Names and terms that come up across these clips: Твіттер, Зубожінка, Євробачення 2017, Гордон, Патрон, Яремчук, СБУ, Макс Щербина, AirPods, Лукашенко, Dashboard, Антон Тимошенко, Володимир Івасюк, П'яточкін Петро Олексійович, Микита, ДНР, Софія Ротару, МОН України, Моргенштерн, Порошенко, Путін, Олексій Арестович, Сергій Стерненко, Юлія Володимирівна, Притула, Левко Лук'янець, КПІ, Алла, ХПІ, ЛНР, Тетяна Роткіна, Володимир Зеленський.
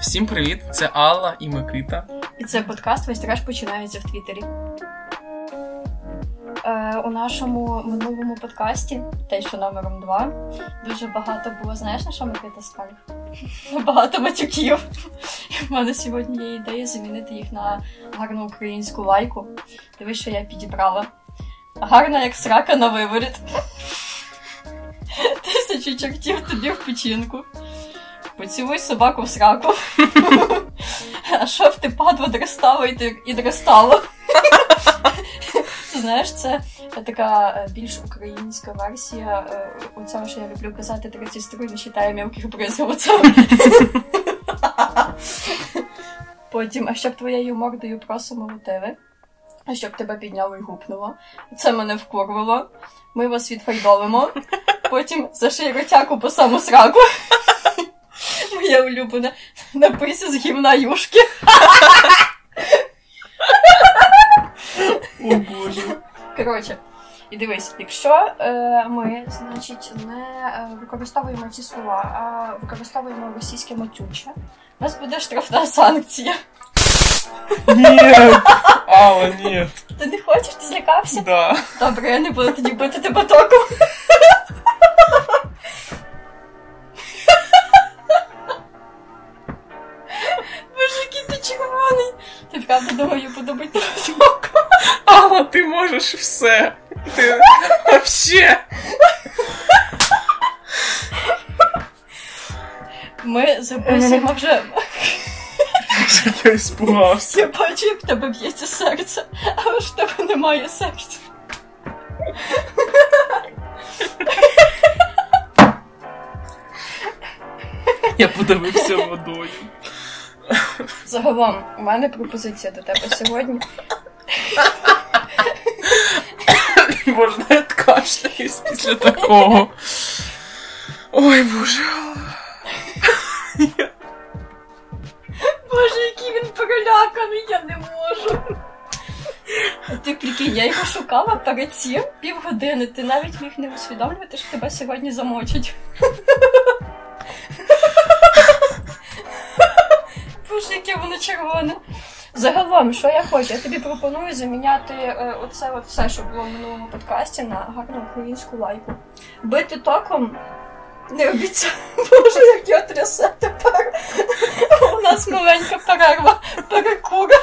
Всім привіт, це Алла і Микита. І це подкаст «Весь треш починається в Твіттері». У нашому минулому подкасті, те, що номером 2, дуже багато було, знаєш, на що Микита скарг? Багато матюків. У мене сьогодні є ідея замінити їх на гарну українську лайку. Дивись, що я підібрала. Гарна, як срака на виворіт. 1000 чортів тобі в печінку. Поцілуй собаку в сраку. А шо б ти, падла, дристала і дристала? Ти знаєш, це така більш українська версія у цьому, що я люблю казати, 30 струн, считаю мелких призовців. Потім, а щоб твоєю мордою просомолотили, а щоб тебе підняло і гупнуло. Це мене вкурвало. Ми вас відфайдолимо. Потім заший ротяку по саму сраку. Моя улюблена. Напися з гімна юшки. О, Боже. Коротше, і дивись, якщо ми, значить, не використовуємо ці слова, а використовуємо російське матюче, у нас буде штрафна санкція. Ні! Алла, ні. Ти не хочеш? Ти злякався? Да. Добре, я не буду тоді бити тебе током. Ти правда думаю, подобить трусок. Алла, ти можеш все. Ти вообще. Ми записуємо вже. Я іспугався. Я бачу, як в тебе б'ється серце, але в тебе немає серця. Я подивився водою. Загалом, у мене пропозиція до тебе сьогодні. Можна я відкашляюсь після такого. Ой, Боже. Боже, який він переляканий, я не можу. А ти прикинь, я його шукала перед цим півгодини. Ти навіть міг не усвідомлювати, що тебе сьогодні замочать. Боже, яке воно червоне. Загалом, що я хочу? Я тобі пропоную заміняти оце от все, що було в минулому подкасті, на гарну українську лайку. Бити током не обіцяю. Боже, як я трясе тепер. У нас маленька перерва. Перекура.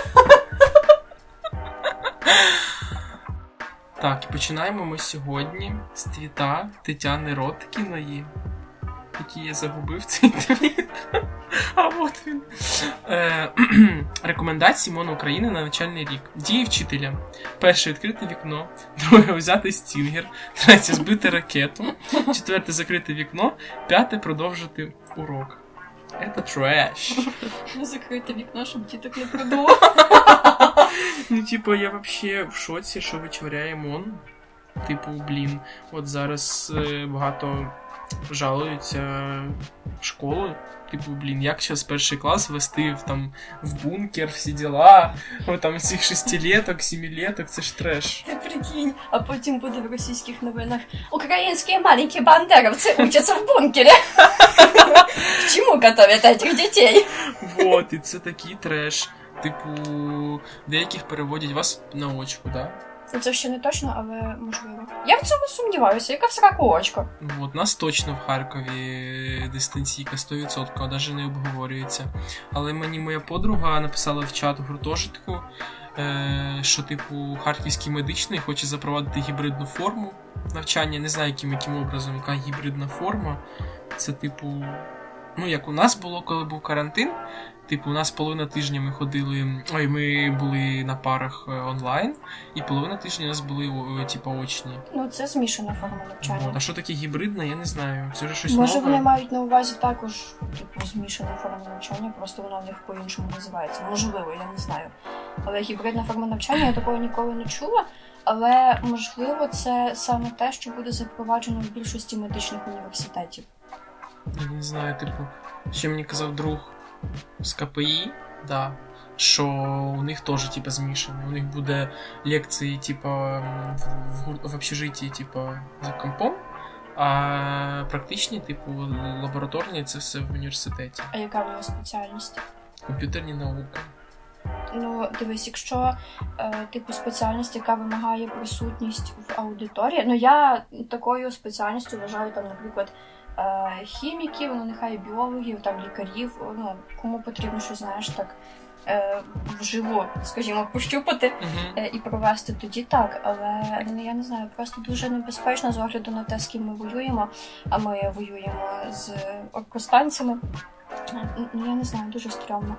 Так, починаємо ми сьогодні з твіта Тетяни Роткіної, який я загубив цей твіт. А от він. Рекомендації МОН України на навчальний рік. Дії вчителя. Перше – відкрити вікно. Друге – взяти стінгер. Третє – збити ракету. Четверте – закрити вікно. П'яте – продовжити урок. Це треш. Закрити вікно, щоб діток не продуло. Ну, типу, я взагалі в шоці, що вичворяє МОН. Типу, блін, от зараз багато жалуються школи. Типу, блін, як зараз перший клас вести в бункер, всі діла, там цих 6-леток, 7-леток, це ж треш. Ти прикинь, а потім буде в російських новинах: українські маленькі бандеровці учаться в бункері. К чому готовять цих дітей? Вот, і це такий треш. Типу, деяких переводять вас на очку, да? Це ще не точно, але можливо. Я в цьому сумніваюся, яка в сраку очко. От, нас точно в Харкові дистанційка 100%, навіть не обговорюється. Але мені моя подруга написала в чат у гуртожитку, що типу харківський медичний хоче запровадити гібридну форму навчання. Не знаю, яким образом, яка гібридна форма. Це типу, ну як у нас було, коли був карантин. Типу, у нас половина тижня ми ходили, ми були на парах онлайн, і половина тижня у нас були, типу, очні. Ну, це змішана форма навчання. Вот. А що таке гібридна, я не знаю. Це вже щось нове. Може, вони мають на увазі також, типу, змішана форма навчання, просто вона в них по-іншому називається. Можливо, я не знаю. Але гібридна форма навчання, я такого ніколи не чула. Але, можливо, це саме те, що буде запроваджено в більшості медичних університетів. Я не знаю, типу, ще мені казав друг з КПІ, да, що у них теж типа змішане. У них буде лекції типа в общежитті, типа за компом, А практичні, типу лабораторні, це все в університеті. А яка в нього спеціальність? Комп'ютерні науки. Ну, дивись, якщо типу спеціальність, яка вимагає присутність в аудиторії, ну я такою спеціальністю вважаю там, наприклад, хіміків, ну нехай біологів, там лікарів, ну кому потрібно, що знаєш, так вживу, скажімо, пощупати і провести тоді так, але ну, я не знаю, просто дуже небезпечно з огляду на те, з ким ми воюємо, а ми воюємо з оркостанцями. Я не знаю, дуже стрьомно.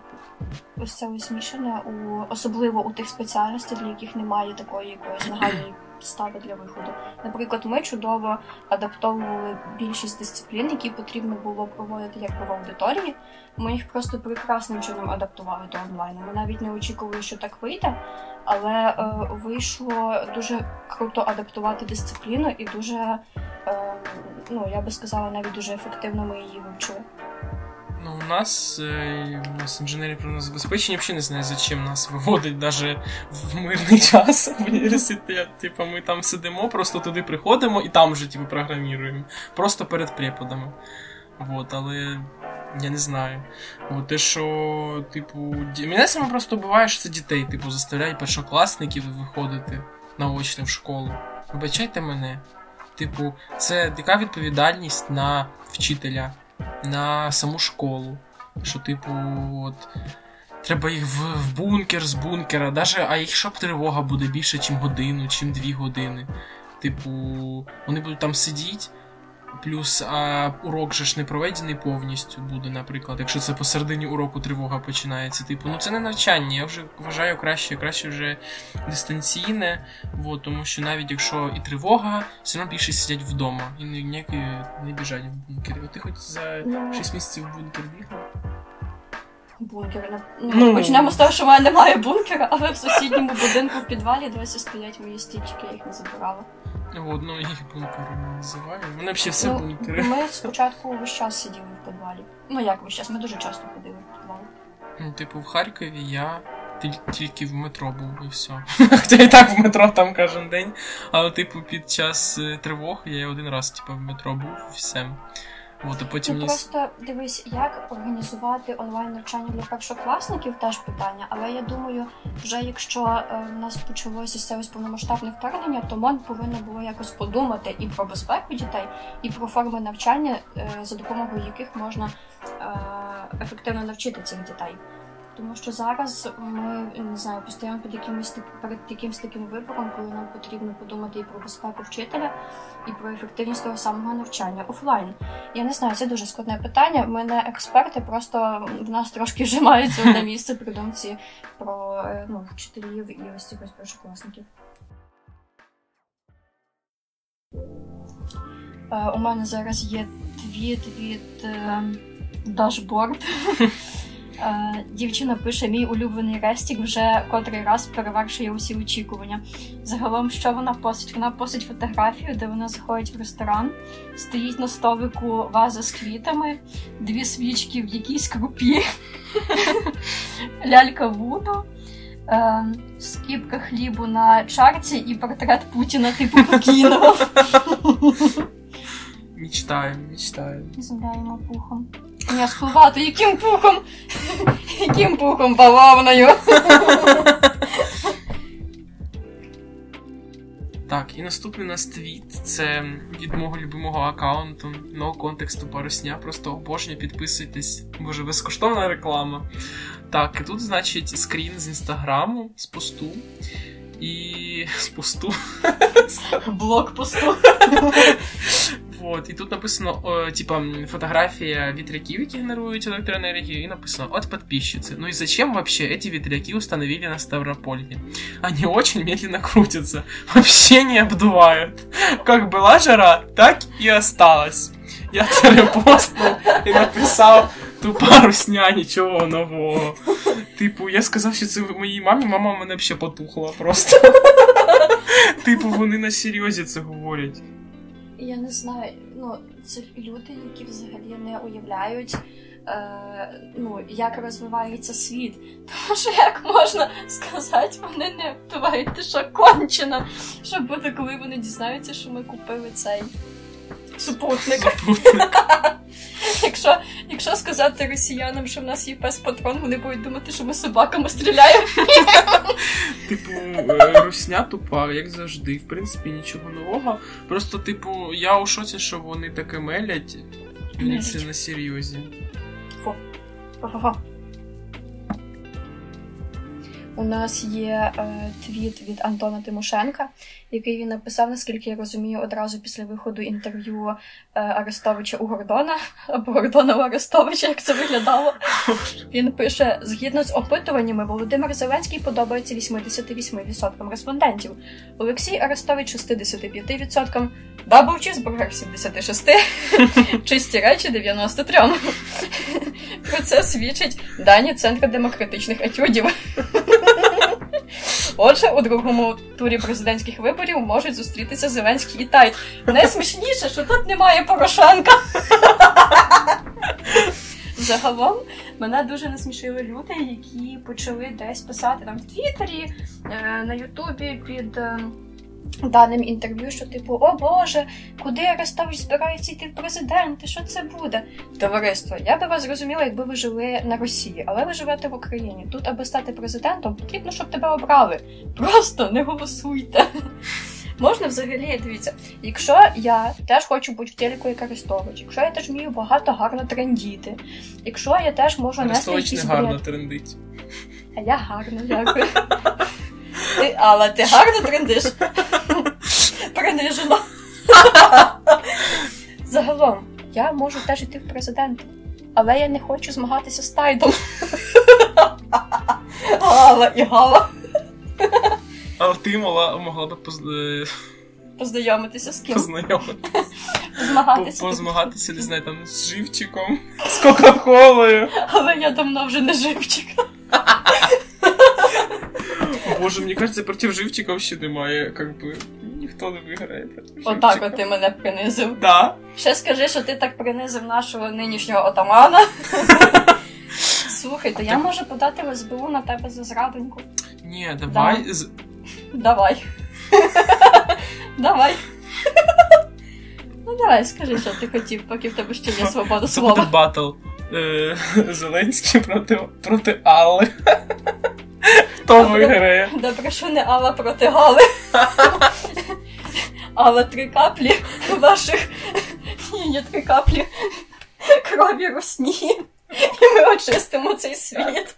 Ось це ось змішане, особливо у тих спеціальностях, для яких немає такої якоїсь нагальної підстави для виходу. Наприклад, ми чудово адаптовували більшість дисциплін, які потрібно було проводити як в аудиторії. Ми їх просто прекрасним чином адаптували до онлайну. Ми навіть не очікували, що так вийде, але вийшло дуже круто адаптувати дисципліну і дуже, ну я би сказала, навіть дуже ефективно ми її вивчили. Ну, у нас інженерія програмного забезпечення взагалі не знає, за чим нас виводить навіть в мирний час в університет. Типа ми там сидимо, просто туди приходимо і там вже типу програмуємо. Просто перед преподами. Вот, але я не знаю. От те, що типу, мене саме просто буває, що це дітей, типу, заставляють першокласників виходити наочно в школу. Вибачайте мене. Типу, це така відповідальність на вчителя. На саму школу, що типу от, треба їх в бункер, з бункера, даже, а якщо б тривога буде більше, чим годину, чим 2 години, типу, вони будуть там сидіти, плюс урок же ж не проведений повністю буде, наприклад, якщо це посередині уроку тривога починається, типу, ну це не навчання, я вже вважаю краще вже дистанційне, от, тому що навіть якщо і тривога, все одно більше сидять вдома і ніякі не біжать в бункері. Ти хоч за 6 місяців в бункер бігав? Бункер. Ну, почнемо з того, що в мене немає бункера, але в сусідньому будинку в підвалі досі стоять мої стільчики, я їх не забирала. Одного їх бункери не називаю. Вони взагалі все бункери. Ми спочатку весь час сиділи в підвалі. Ну як весь час, ми дуже часто ходили в підвалі. Ну, типу, в Харкові я тільки в метро був і все. Хоча і так в метро там кожен день. Але, типу, під час тривог я один раз типу, в метро був і все. От, а потім ну, просто дивись, як організувати онлайн-навчання для першокласників, теж питання, але я думаю, вже якщо в нас почалося це ось повномасштабне вторгнення, то МОН повинно було якось подумати і про безпеку дітей, і про форми навчання, за допомогою яких можна ефективно навчити цих дітей. Тому що зараз ми, не знаю, постаємо перед якимось таким вибором, коли нам потрібно подумати і про безпеку вчителя, і про ефективність того самого навчання офлайн. Я не знаю, це дуже складне питання. Ми не експерти, просто в нас трошки вжимаються на місце при думці про вчителів і ось цих першокласників. У мене зараз є твіт від Dashboard. Дівчина пише, мій улюблений рестік вже котрий раз перевершує усі очікування. Загалом, що вона постить? Вона постить фотографію, де вона заходить в ресторан, стоїть на столику ваза з квітами, 2 свічки в якійсь крупі, лялька Вуду, скипка хлібу на чарці і портрет Путіна типу покійного. Мечтаємо. Згадаємо пухом. Я сховати, яким пухом? Яким пухом, бавовною? Так, і наступний у нас твіт, це від мого любимого аккаунту, но контексту парусня, просто обожнюю, підписуйтесь, боже, безкоштовна реклама. Так, і тут, значить, скрін з інстаграму, з посту. І з посту. Блок посту. От, і тут написано, типа, фотографія вітряків, які генерують електроенергію, і написано «От подписчицы». Ну і зачем вообще эти ветряки установили на Ставрополье? Они очень медленно крутятся, вообще не обдувают. Как была жара, так и осталась. Я це репостнув і написав ту парусня, нічого нового. Типу, я сказав, що це моїй мамі, мама в мене взагалі потухла просто. Типу, вони на серйозі це говорять. Я не знаю, це люди, які взагалі не уявляють, як розвивається світ. Тому що, як можна сказати, вони не втувають, що кончено, що буде, коли вони дізнаються, що ми купили цей Супутник. Якщо сказати росіянам, що в нас є пес Патрон, вони будуть думати, що ми собаками стріляємо. Типу, русня тупа, як завжди, в принципі, нічого нового. Просто, типу, я у шоці, що вони таке мелять. Це на серйозі. У нас є твіт від Антона Тимошенка, який він написав, наскільки я розумію, одразу після виходу інтерв'ю Арестовича у Гордона, або Гордона у Арестовича, як це виглядало. Він пише, згідно з опитуваннями, Володимир Зеленський подобається 88% респондентів, Олексій Арестович 65%, дабл чізбургер 76%, чисті речі 93%. Про це свідчать дані Центру Демократичних Атюдів. Отже, у другому турі президентських виборів можуть зустрітися Зеленський і Тайт. Найсмішніше, що тут немає Порошенка. Загалом, мене дуже насмішили люди, які почали десь писати там в Твіттері, на Ютубі під даним інтерв'ю, що типу, о боже, куди Арестович збирається йти в президенти, що це буде? Товариство, я би вас зрозуміла, якби ви жили на Росії, але ви живете в Україні. Тут, аби стати президентом, потрібно, щоб тебе обрали. Просто не голосуйте. Можна взагалі, дивіться, якщо я теж хочу бути в телеку, як Арестович, якщо я теж вмію багато гарно трендіти, якщо я теж можу нести якісь бред. Гарно трендить. А я гарно, дякую. Ти, Алла, ти гарно трендиш? Принижено. Загалом, я можу теж йти в президенти, але я не хочу змагатися з Тайдом. Алла і Гала. А ти могла б познайомитися з ким? Позмагатися, не знаю, там з живчиком, з кока-колою. Але я давно вже не живчик. Боже, мені кажеться, проти живчика взагалі немає, якби ніхто не виграє проти живчика. Отак от ти мене принизив. Да. Ще скажи, що ти так принизив нашого нинішнього отамана. Слухай, то я можу подати в СБУ на тебе за зрадоньку? Ні, давай. Давай. Ну давай, скажи, що ти хотів, поки в тебе ще є свобода слова. Це буде батл Зеленський проти Алли. Хто виграє? Добре, що не Алла проти Гали. Алла, три каплі ваших... Ні, не три каплі крові русні. І ми очистимо цей світ.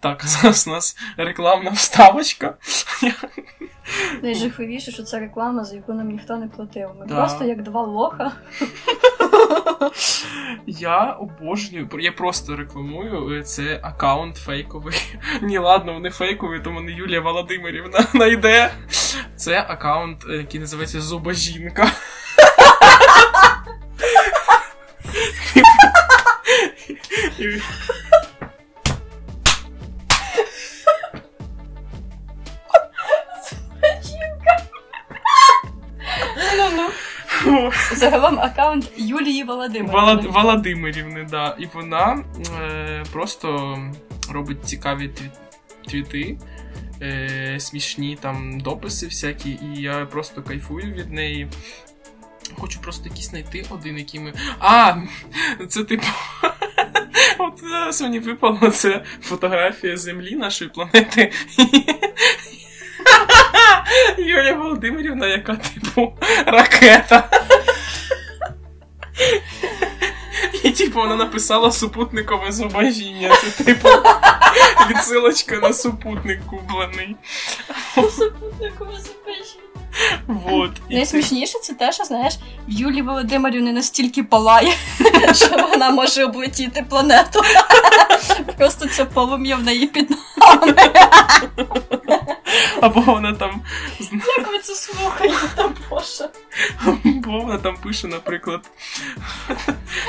Так, зараз у нас рекламна вставочка. Найжахливіше, що це реклама, за яку нам ніхто не платив. Ми просто як два лоха. Я обожнюю, я просто рекламую, це аккаунт фейковий. Ні, ладно, вони фейкові, тому не Юлія Володимирівна найде. Це аккаунт, який називається Зубожінка. Загалом аккаунт Юлії Володимирівни. Володимирівни, да. І вона просто робить цікаві твіти, смішні там дописи всякі, і я просто кайфую від неї. Хочу просто якийсь знайти один, який ми... А, це типу... От зараз мені випало, це фотографія Землі, нашої планети. Юлія Володимирівна, яка типу ракета. І типу вона написала супутникове зубожіння. Це типу відсилочка на супутник куплений. Супутникове зубожіння. Найсмішніше це те, що, знаєш, в Юлії Володимирівні настільки палає, що вона може облетіти планету. Просто це полум'я в неї під нами. Або вона там... Як ви це слухаєте, там, Боже? Або вона там пише, наприклад,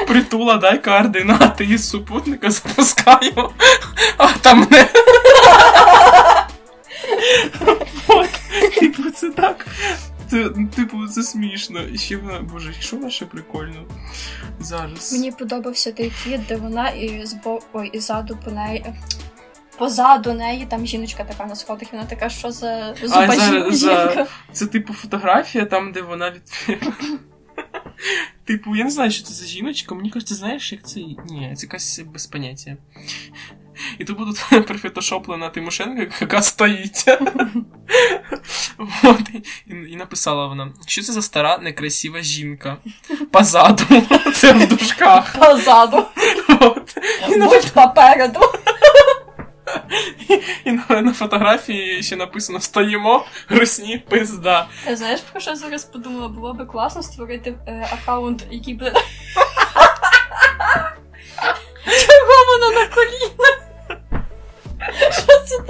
Притула, дай координати, із супутника запускаю, а там не... Типу, це так... Типу, це смішно. І ще вона... Боже, що вона ще прикольно зараз? Мені подобався той фіт, де вона і ззаду по неї... позаду неї там жіночка така на сходах, вона така, що за зуба жінка. Це типу фотографія там, де вона від... Типу, я не знаю, що це за жіночка, мені кажеться, знаєш, як це... Ні, це якась без поняття. І тут буде прифотошоплена Тимошенко, яка стоїть. Вот. І написала вона, що це за стара, некрасива жінка. Позаду. Це в дужках. Позаду. Вот. Будь попереду. І на фотографії ще написано «Стоїмо, грусні, пизда». Ти знаєш, про що я зараз подумала? Було би класно створити аккаунт, який буде... Чого вона на коліна? Що це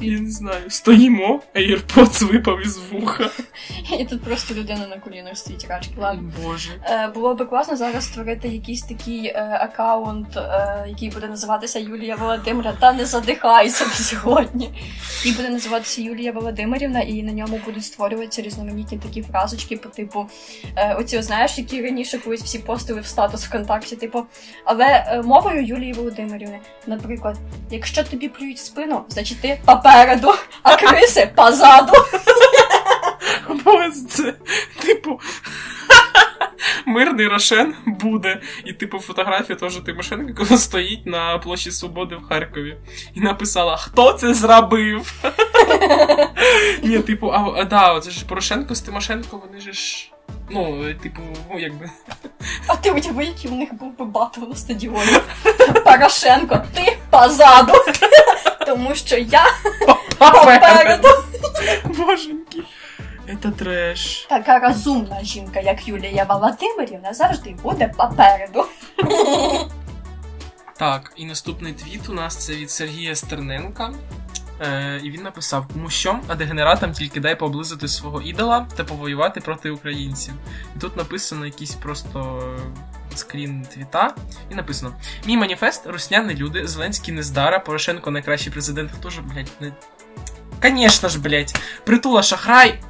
Я не знаю. «Стоїмо, AirPods випав із вуха». І тут просто людина на колінах стоїть, рачки. Ладно. Боже. Було би класно зараз створити якийсь такий аккаунт, який буде називатися Юлія Володимирівна. Та не задихайся до сьогодні. І буде називатися Юлія Володимирівна, і на ньому будуть створюватися різноманітні такі фразочки по типу оці, знаєш, які раніше колись всі постили в статус ВКонтакті, типу, але мовою Юлії Володимирівни. Наприклад, якщо тобі плюють в спину, значить ти попереду, а криси позаду. Ось це, типу, мирний Рошен буде. І, типу, фотографія теж Тимошенко, коли стоїть на площі Свободи в Харкові. І написала, хто це зробив? Ні, типу, а да, це ж Порошенко з Тимошенко, вони ж... Ну, типу, ну, якби... А ти уяви, який у них був би батл на стадіоні. Порошенко, ти позаду, тому що я попереду. Боженьки. Це треш. Така розумна жінка, як Юлія Володимирівна, завжди буде попереду. Так, і наступний твіт у нас це від Сергія Стерненка. І він написав, кому що, а дегенератам тільки дай поблизити свого ідола та повоювати проти українців. І тут написано якийсь просто скрін твіта, і написано: мій маніфест, русняні люди, Зеленський нездара, Порошенко найкращий президент, хто ж, блядь, не... Конечно ж, блядь, Притула шахрай,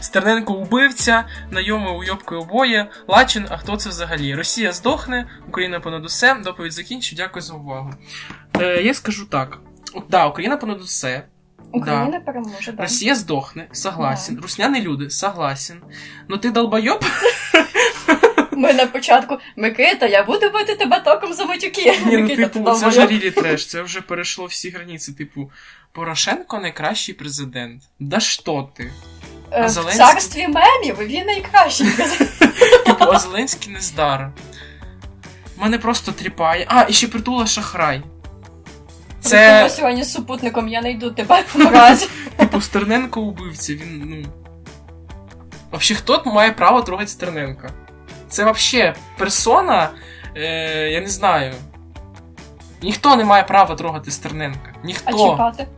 Стерненко убивця, найоми уйобки обоє, Лачин, а хто це взагалі? Росія здохне, Україна понад усе, доповідь закінчу, дякую за увагу. Я скажу так. Да, Україна понад усе. Україна переможе, да. Росія здохне, согласен. Да. Русняні люди, согласен. Ну ти долбойоб? Ми на початку, Микита, я буду бити тебе током за матюки. Ні, ну, типу, це вже рілі треш, це вже перейшло всі границі. Типу, Порошенко найкращий президент. Да що ти? В Зеленський... царстві мемів він найкращий президент. Типу, а Зеленський нездара. Мене просто тріпає. А, і ще Притула шахрай. Це... Тому сьогодні з супутником я найду тебе в разі. Типу, Стерненко убивця, він, ну... Вообще, хто має право трогати Стерненка? Це вообще персона, я не знаю. Ніхто не має права трогати Стерненка. Ніхто. А чіпати?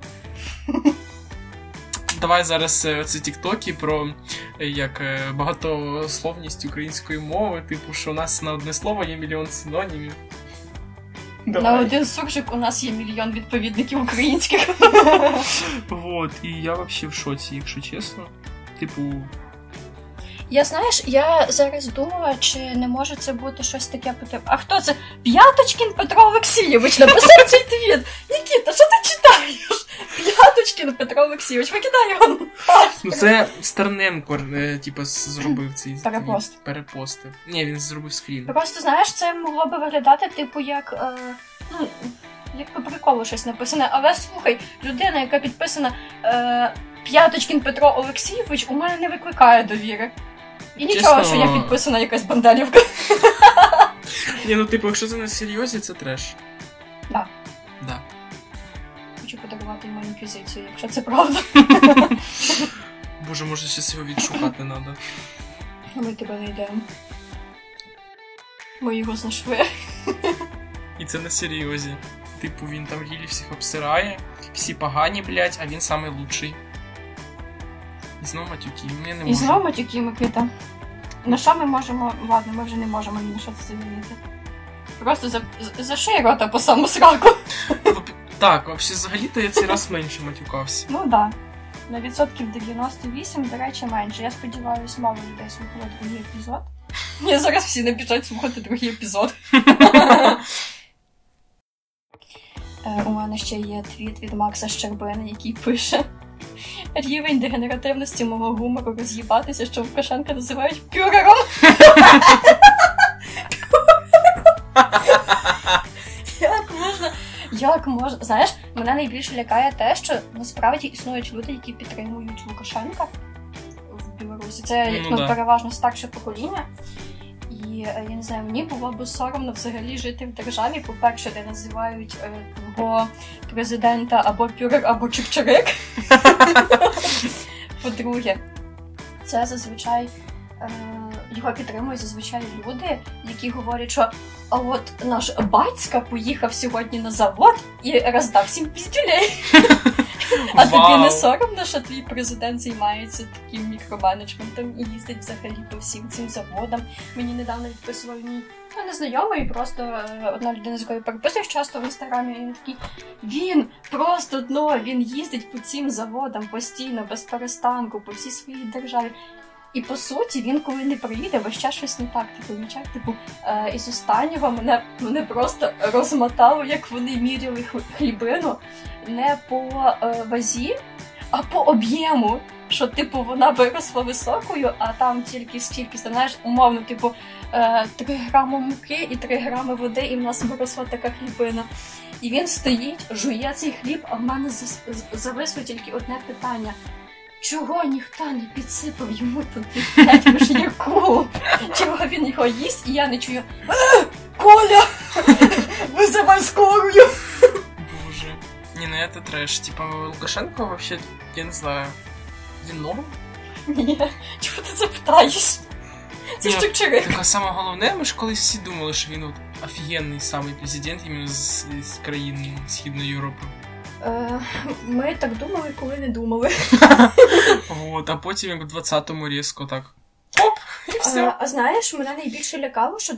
Давай зараз оці тіктоки про як багатословність української мови. Типу, що у нас на одне слово є мільйон синонімів. Давай. На один суржик у нас є мільйон відповідників українських. Вот, і я взагалі в шоці, якщо чесно. Типу... Я, знаєш, я зараз думаю, чи не може це бути щось таке по типу... А хто це? П'яточкін Петро Олексійович написав цей твіт. Нікіта, що ти читаєш? П'яточкін Петро Олексійович, викидай його. Ну це Стерненко, типу, зробив цей перепост. Твіт. Перепостив. Ні, він зробив скрін. Просто, знаєш, це могло би виглядати, типу, як... ну, як по приколу щось написане. Але, слухай, людина, яка підписана П'яточкін Петро Олексійович, у мене не викликає довіри. І нічого, чесно, що я підписана якась бандалівка. Ні, ну типу, якщо це не серйозі, це треш. Так. Да. Да. Хочу подарувати йому інквізицію, якщо це правда. Боже, може щось його відшукати треба. Ми тебе знайдемо. Ми його знайшли. І це не серйозі. Типу, він там гілі всіх обсирає, всі погані, блядь, а він самий лучший. І знову матюки, я не можу. І знову матюки, Микита. На що ми можемо... Ладно, ми вже не можемо ні на що це замінити. Просто заший рота по саму сраку. Так, взагалі-то я цей раз менше матюкався. Ну так. Да. На 98%, до речі, менше. Я сподіваюся, мало людей слухали другий епізод. Ні, зараз всі не біжать слухати другий епізод. У мене ще є твіт від Макса Щербина, який пише: рівень дегенеративності мого гумору роз'їбатися, що Лукашенка називають пюрером. Як можна? Знаєш, мене найбільше лякає те, що насправді існують люди, які підтримують Лукашенка в Білорусі. Це переважно старше покоління. І, я не знаю, мені було б соромно взагалі жити в державі, по-перше, де називають твого президента або пюрер, або чик-чирик. По-друге, це зазвичай... Його підтримують зазвичай люди, які говорять, що а от наш батька поїхав сьогодні на завод і роздав всім піздюлей. А тобі не соромно, що твій президент займається таким мікроменеджментом і їздить взагалі по всім цим заводам? Мені недавно відписував мій незнайомий, просто одна людина, з якою переписуєш часто в інстаграмі, і він такий: він просто дно, він їздить по цим заводам постійно, без перестанку, по всій своїй державі. І, по суті, він, коли не приїде, весь час щось не так. Із останнього мене просто розмотало, як вони міряли хлібину не по вазі, а по об'єму. Що, вона виросла високою, а там тільки стільки, знаєш, умовно, 3 грами муки і 3 грами води, і в нас виросла така хлібина. І він стоїть, жує цей хліб, а в мене зависло тільки одне питання. Чого ніхто не підсипав йому туди, блядь, мишняку? Чого він його їсть, і я не чую: Коля, визивай скорую! Боже. Це треш. Лукашенко вообще, я не знаю, він норм? Ні, чого ти запитаєш? Це ж чик-чирик. Так, а саме головне, ми ж колись всі думали, що він офігенний самий президент іменно з країн Східної Європи. Ми так думали, коли не думали. А потім як в 20-му різко так. Оп! І все. А знаєш, мене найбільше лякало, що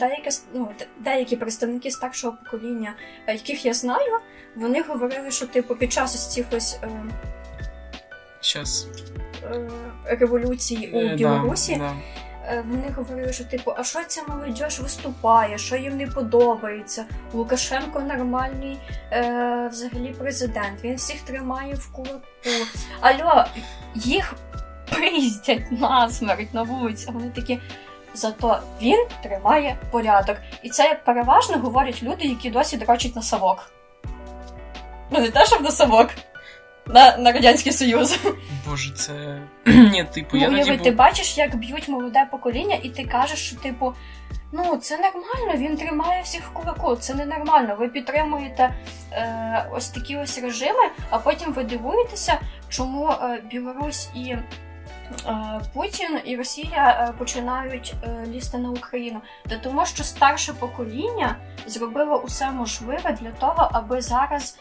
деякі представники старшого покоління, яких я знаю, вони говорили, що під час ось цих ось революцій у Білорусі, вони говорили, що а що ця молодіж виступає, що їм не подобається, Лукашенко нормальний взагалі президент, він всіх тримає в кулаку. Алло, їх пиздять насмерть на вулиці, а вони такі: зато він тримає порядок. І це переважно говорять люди, які досі дрочать на совок. Ну не те, щоб на совок. На Радянський Союз. Боже, це... Ні, я раді був... Ти бачиш, як б'ють молоде покоління, і ти кажеш, що це нормально, він тримає всіх в кулаку, це ненормально. Ви підтримуєте ось такі ось режими, а потім ви дивуєтеся, чому Білорусь і Путін, і Росія починають лізти на Україну. Тому що старше покоління зробило усе можливе для того, аби зараз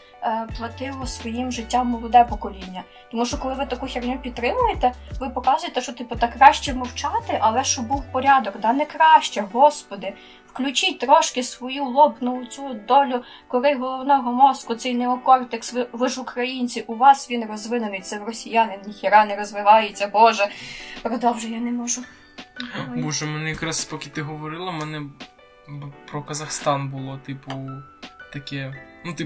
платило своїм життям молоде покоління. Тому що коли ви таку херню підтримуєте, ви показуєте, що так краще мовчати, але щоб був порядок. Да не краще, господи. Включіть трошки свою лобну цю долю кори головного мозку, цей неокортекс, ви ж українці, у вас він розвинений, це в росіяни ніхіра не розвивається, боже. Продовжую, я не можу. Ой. Боже, мене якраз, поки ти говорила, мене про Казахстан було, таке...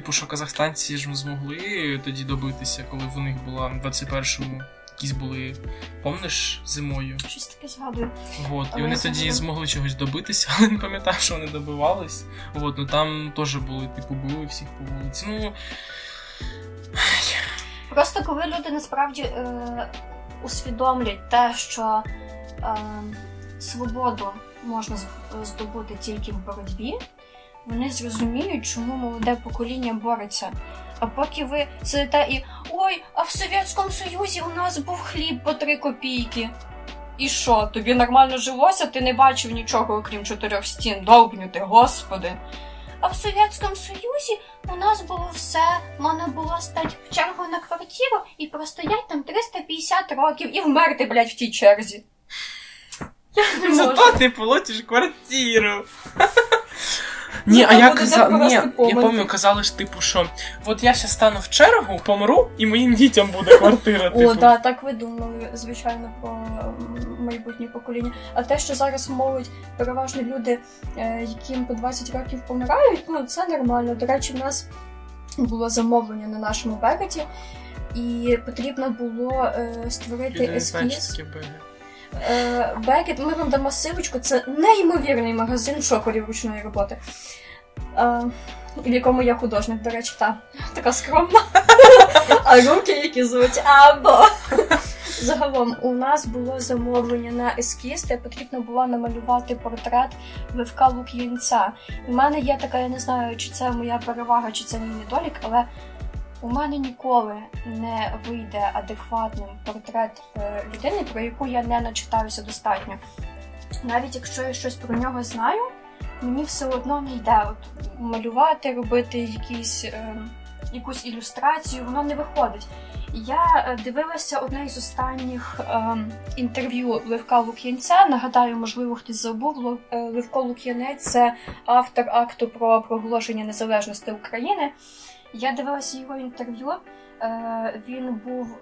що казахстанці ж змогли тоді добитися, коли в них була в 21-му якісь були, помниш, зимою? Щось таке згадую. І вони тоді змогли чогось добитися, але не пам'ятаю, що вони добивались. Там теж були, били всіх по вулиці. Просто коли люди насправді усвідомлять те, що свободу можна здобути тільки в боротьбі, вони зрозуміють, чому молоде покоління бореться. А поки ви сидите і «Ой, а в Совєтському Союзі у нас був хліб по 3 копійки». І що, тобі нормально жилося? Ти не бачив нічого, окрім 4 стін? Довбнюти, господи! А в Совєтському Союзі у нас було все. Можна було стати в чергу на квартиру і простоять там 350 років і вмерти, блядь, в тій черзі. Я не можу. Зато ти платиш квартиру. Ні, а я пам'ятаю, казали ж, що от я щас стану в чергу, помру, і моїм дітям буде квартира, так ви думали, звичайно, про майбутнє покоління. А те, що зараз молодь, переважно люди, яким по 20 років помирають, це нормально. До речі, в нас було замовлення на нашому бекеті, і потрібно було створити ескіз. Бекет, ми вам дамо сивочку, це неймовірний магазин шоколів ручної роботи, в якому я художник, до речі, та така скромна, а руки які звуть або. Загалом, у нас було замовлення на ескіз, де потрібно було намалювати портрет Левка Лук'янця. У мене є така, я не знаю, чи це моя перевага, чи це мій недолік, але у мене ніколи не вийде адекватним портрет людини, про яку я не начитаюся достатньо. Навіть якщо я щось про нього знаю, мені все одно не йде от, малювати, робити якусь ілюстрацію, воно не виходить. Я дивилася одне із останніх інтерв'ю Левка Лук'янця. Нагадаю, можливо, хтось забув, Левко Лук'янець – це автор акту про проголошення незалежності України. Я дивилася його інтерв'ю, він був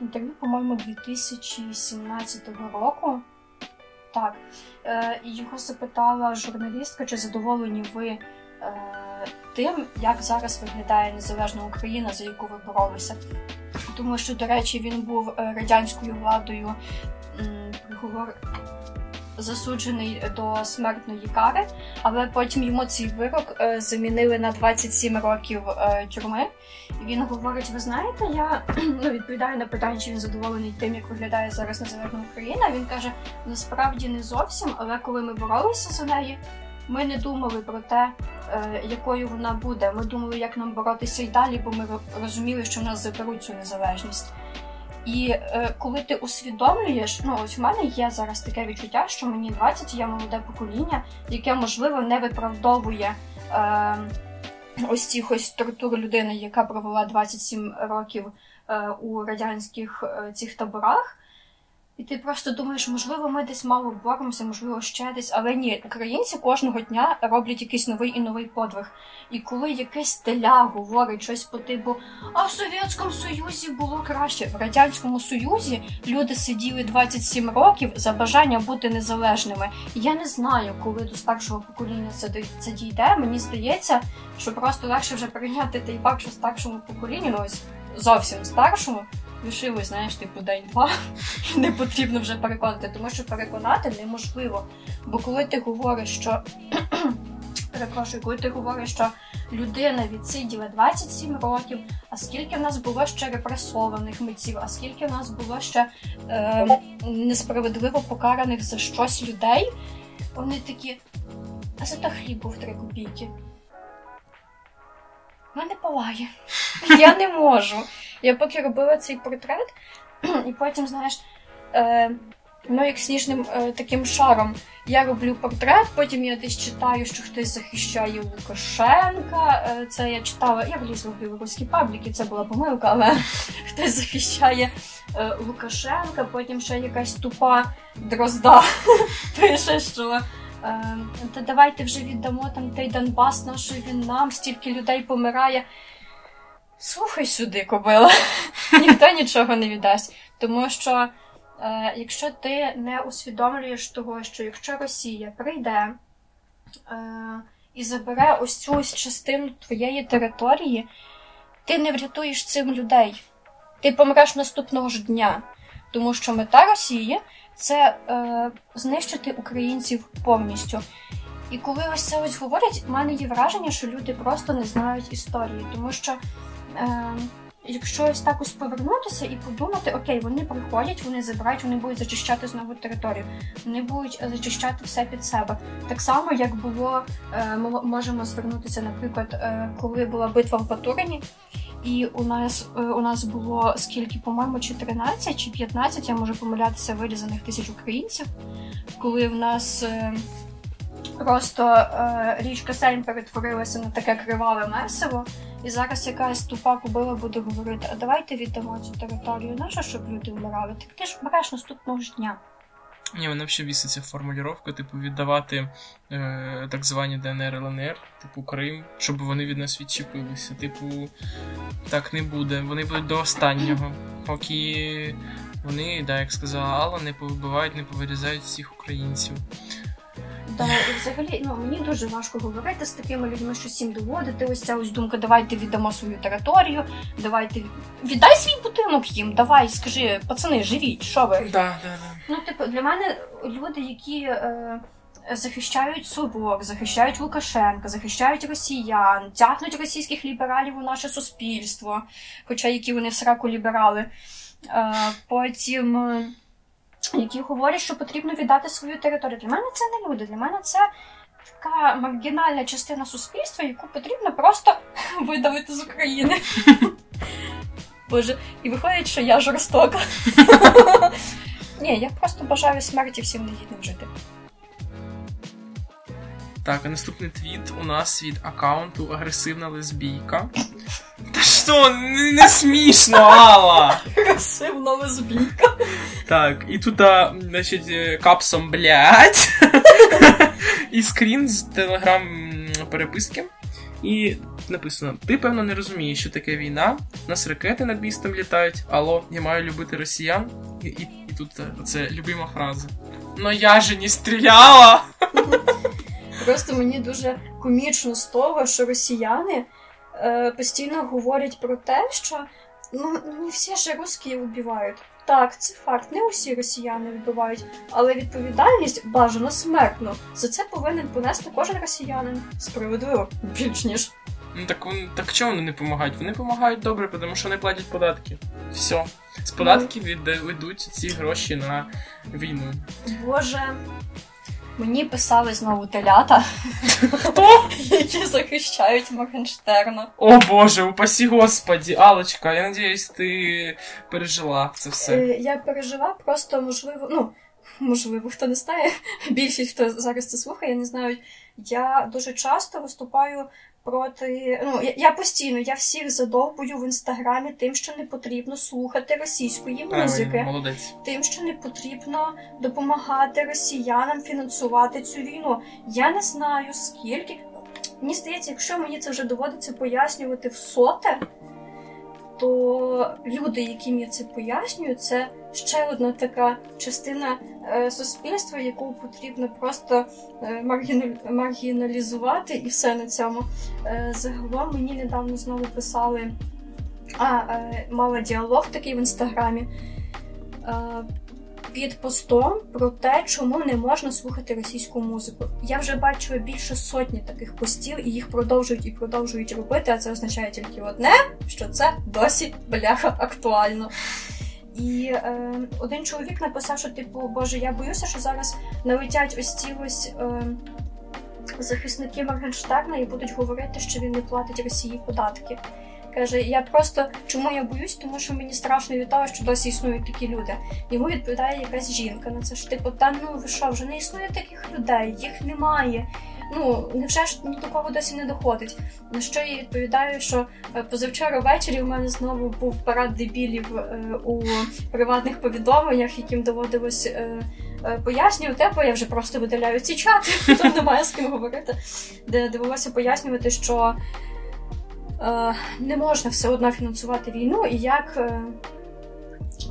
інтерв'ю, по-моєму, 2017 року. Так, його запитала журналістка, чи задоволені ви тим, як зараз виглядає незалежна Україна, за яку ви боролися. Тому що, до речі, він був радянською владою засуджений до смертної кари, але потім йому цей вирок замінили на 27 років тюрми. Він говорить, ви знаєте, я відповідаю на питання, чи він задоволений тим, як виглядає зараз незалежна Україна. Він каже, насправді не зовсім, але коли ми боролися за неї, ми не думали про те, якою вона буде. Ми думали, як нам боротися і далі, бо ми розуміли, що в нас заберуть цю незалежність. І коли ти усвідомлюєш, ну ось в мене є зараз таке відчуття, що мені 20, я молоде покоління, яке, можливо, не виправдовує ось цих ось тортур людини, яка провела 27 років у радянських цих таборах. І ти просто думаєш, можливо, ми десь мало боремося, можливо, ще десь, але ні, українці кожного дня роблять якийсь новий і новий подвиг. І коли якийсь теля говорить щось по типу «А в Совєтському Союзі було краще». В Радянському Союзі люди сиділи 27 років за бажання бути незалежними. І я не знаю, коли до старшого покоління це дійде. Мені здається, що просто легше вже прийняти той факт, що старшому поколінню, ну ось зовсім старшому, вишили, знаєш, типу день-два, не потрібно вже переконати, тому що переконати неможливо. Бо коли ти говориш, що людина відсиділа 27 років, а скільки в нас було ще репресованих митців, а скільки в нас було ще несправедливо покараних за щось людей, вони такі, а зато хліб був 3 копійки. Мене палає, я не можу. Я поки робила цей портрет, і потім, знаєш, ну як сніжним таким шаром, я роблю портрет, потім я десь читаю, що хтось захищає Лукашенка, це я читала, я влізла в білоруські пабліки, це була помилка, але хтось захищає Лукашенка, потім ще якась тупа дрозда пише, що та давайте вже віддамо там той Донбас нашу, він нам, стільки людей помирає. Слухай сюди, кобила, ніхто нічого не віддасть. Тому що якщо ти не усвідомлюєш того, що якщо Росія прийде і забере ось цю ось частину твоєї території, ти не врятуєш цим людей. Ти помреш наступного ж дня. Тому що мета Росії – це знищити українців повністю. І коли ось це ось говорять, в мене є враження, що люди просто не знають історії, тому що якщо ось так ось повернутися і подумати, окей, вони приходять, вони забирають, вони будуть зачищати знову територію, вони будуть зачищати все під себе. Так само, як було, ми можемо звернутися, наприклад, коли була битва в Батурині, і у нас було скільки, по-моєму, чи 13, чи 15, я можу помилятися, вирізаних тисяч українців, коли в нас просто річка Сейм перетворилася на таке криваве месиво. І зараз якась тупа кобила буде говорити, а давайте віддамо цю територію нашу, щоб люди вмирали. Так ти ж береш наступного ж дня. Ні, мене взагалі біситься формулювання, типу віддавати так звані ДНР, ЛНР, типу Крим, щоб вони від нас відчепилися. Типу, так не буде, вони будуть до останнього. Поки вони, да, як сказала Алла, не повибивають, не повирізають всіх українців. Да, і взагалі, ну, мені дуже важко говорити з такими людьми, що всім доводити. Ось ця ось думка, давайте віддамо свою територію, давайте, віддай свій будинок їм, давай, скажи, пацани, живіть, що ви? Да. Ну, типу, для мене люди, які захищають Собор, захищають Лукашенка, захищають росіян, тягнуть російських лібералів у наше суспільство, хоча які вони в сраку ліберали. Потім, які говорять, що потрібно віддати свою територію. Для мене це не люди, для мене це така маргінальна частина суспільства, яку потрібно просто видавити з України. Боже, і виходить, що я жорстока. Ні, я просто бажаю смерті всім негідним жити. Так, а наступний твіт у нас від аккаунту «Агресивна лесбійка». Та що, не смішно, Алла! Агресивна лесбійка. Так, і тут, значить, капсом «блядь» і скрін з телеграм-переписки. І написано: ти, певно, не розумієш, що таке війна, нас ракети над містом літають, алло, я маю любити росіян. І тут це любима фраза. Но я же не стріляла! Просто мені дуже комічно з того, що росіяни постійно говорять про те, що ну, не всі ж русські вбивають. Так, це факт, не усі росіяни вбивають, але відповідальність бажано смертно. За це повинен понести кожен росіянин. Справедливо, більш ніж. Ну так чому вони не допомагають? Вони допомагають добре, тому що не платять податки. Все. З податків відведуть ці гроші на війну. Боже... Мені писали знову телята, які захищають Моргенштерна. О боже, упасі господі, Алочка, я надіюсь, ти пережила це все. Я пережила, просто можливо, хто не знає, більшість, хто зараз це слухає, не знають. Я дуже часто виступаю проти... Я постійно, я всіх задовбую в інстаграмі тим, що не потрібно слухати російської музики. Молодець. Тим, що не потрібно допомагати росіянам фінансувати цю війну. Я не знаю, скільки... Мені здається, якщо мені це вже доводиться пояснювати в соте, то люди, які мені це пояснюють, це ще одна така частина суспільства, яку потрібно просто маргіналізувати і все на цьому. Загалом мені недавно знову писали, мала діалог такий в інстаграмі, під постом про те, чому не можна слухати російську музику. Я вже бачила більше сотні таких постів, і їх продовжують і продовжують робити, а це означає тільки одне, що це досі, бляха, актуально. І один чоловік написав, що, типу, боже, я боюся, що зараз налетять ось ці ось захисники Моргенштерна і будуть говорити, що він не платить Росії податки. Каже, я просто, чому я боюсь, тому що мені страшно від того, що досі існують такі люди. Йому відповідає якась жінка на це, що типу, та ну ви що, вже не існує таких людей, їх немає. Ну, невже ж до кого досі не доходить? На що я відповідаю, що позавчора ввечері у мене знову був парад дебілів у приватних повідомленнях, яким доводилось пояснювати, бо я вже просто видаляю ці чати, тут немає з ким говорити, де довелося пояснювати, що не можна все одно фінансувати війну, і як